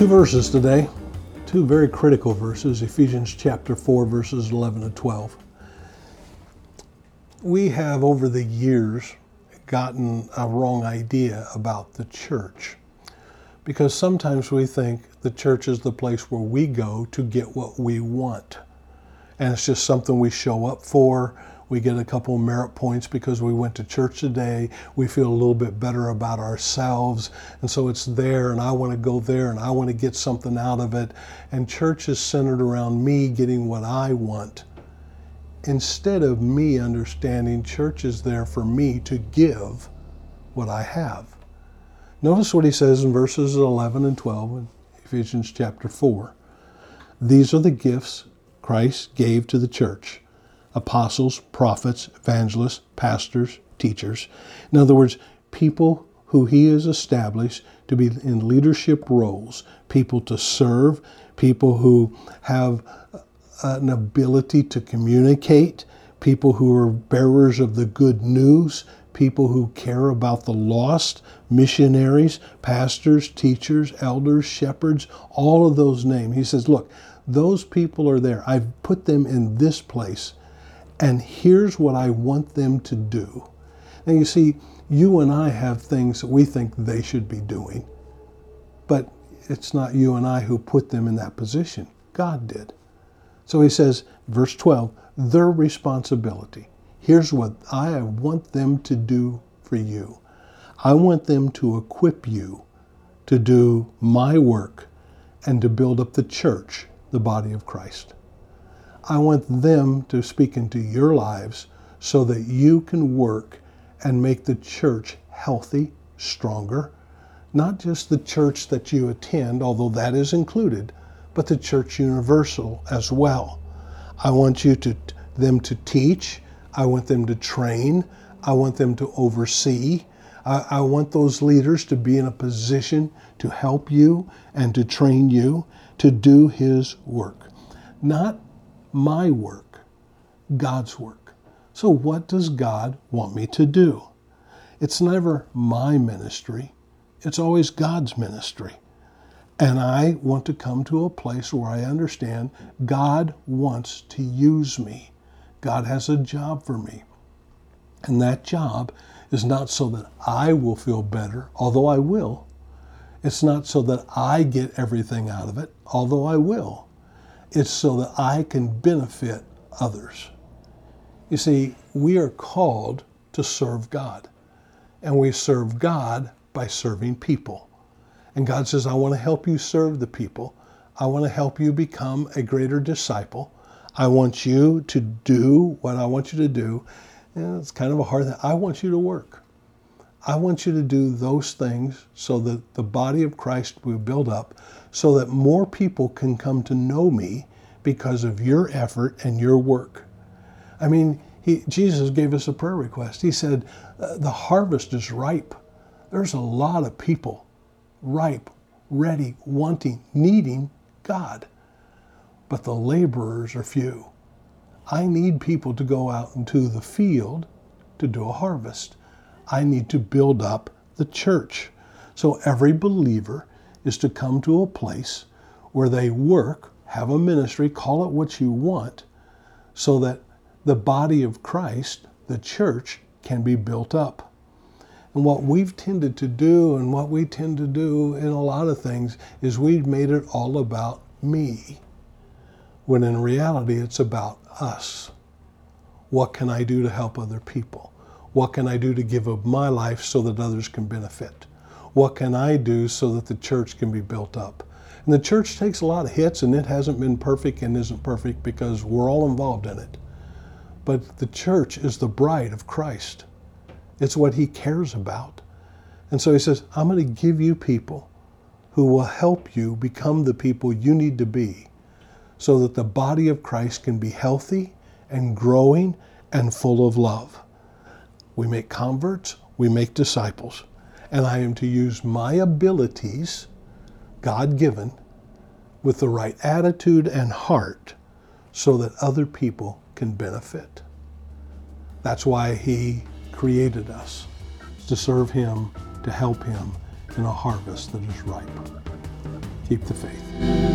Two verses today, two very critical verses, Ephesians chapter 4, verses 11 and 12. We have over the years gotten a wrong idea about the church, because sometimes we think the church is the place where we go to get what we want. And it's just something we show up for. We get a couple merit points because we went to church today. We feel a little bit better about ourselves. And so it's there, and I want to go there, and I want to get something out of it. And church is centered around me getting what I want, instead of me understanding church is there for me to give what I have. Notice what he says in verses 11 and 12 in Ephesians chapter 4. These are the gifts Christ gave to the church: apostles, prophets, evangelists, pastors, teachers. In other words, people who he has established to be in leadership roles, people to serve, people who have an ability to communicate, people who are bearers of the good news, people who care about the lost, missionaries, pastors, teachers, elders, shepherds, all of those names. He says, look, those people are there. I've put them in this place, and here's what I want them to do. And you see, you and I have things that we think they should be doing, but it's not you and I who put them in that position. God did. So he says, verse 12, their responsibility. Here's what I want them to do for you. I want them to equip you to do my work and to build up the church, the body of Christ. I want them to speak into your lives so that you can work and make the church healthy, stronger, not just the church that you attend, although that is included, but the church universal as well. I want them to teach. I want them to train. I want them to oversee. I want those leaders to be in a position to help you and to train you to do his work. Not my work, God's work. So what does God want me to do? It's never my ministry. It's always God's ministry. And I want to come to a place where I understand God wants to use me. God has a job for me. And that job is not so that I will feel better, although I will. It's not so that I get everything out of it, although I will. It's so that I can benefit others. You see, we are called to serve God, and we serve God by serving people. And God says, I want to help you serve the people. I want to help you become a greater disciple. I want you to do what I want you to do. And it's kind of a hard thing. I want you to work. I want you to do those things so that the body of Christ will build up, so that more people can come to know me because of your effort and your work. I mean, Jesus gave us a prayer request. He said, the harvest is ripe. There's a lot of people ripe, ready, wanting, needing God. But the laborers are few. I need people to go out into the field to do a harvest. I need to build up the church. So every believer is to come to a place where they work, have a ministry, call it what you want, so that the body of Christ, the church, can be built up. And what we've tended to do and what we tend to do in a lot of things is we've made it all about me, when in reality it's about us. What can I do to help other people? What can I do to give up my life so that others can benefit? What can I do so that the church can be built up? And the church takes a lot of hits, and it hasn't been perfect and isn't perfect because we're all involved in it. But the church is the bride of Christ. It's what he cares about. And so he says, I'm going to give you people who will help you become the people you need to be so that the body of Christ can be healthy and growing and full of love. We make converts, we make disciples, and I am to use my abilities, God-given, with the right attitude and heart so that other people can benefit. That's why he created us, to serve him, to help him in a harvest that is ripe. Keep the faith.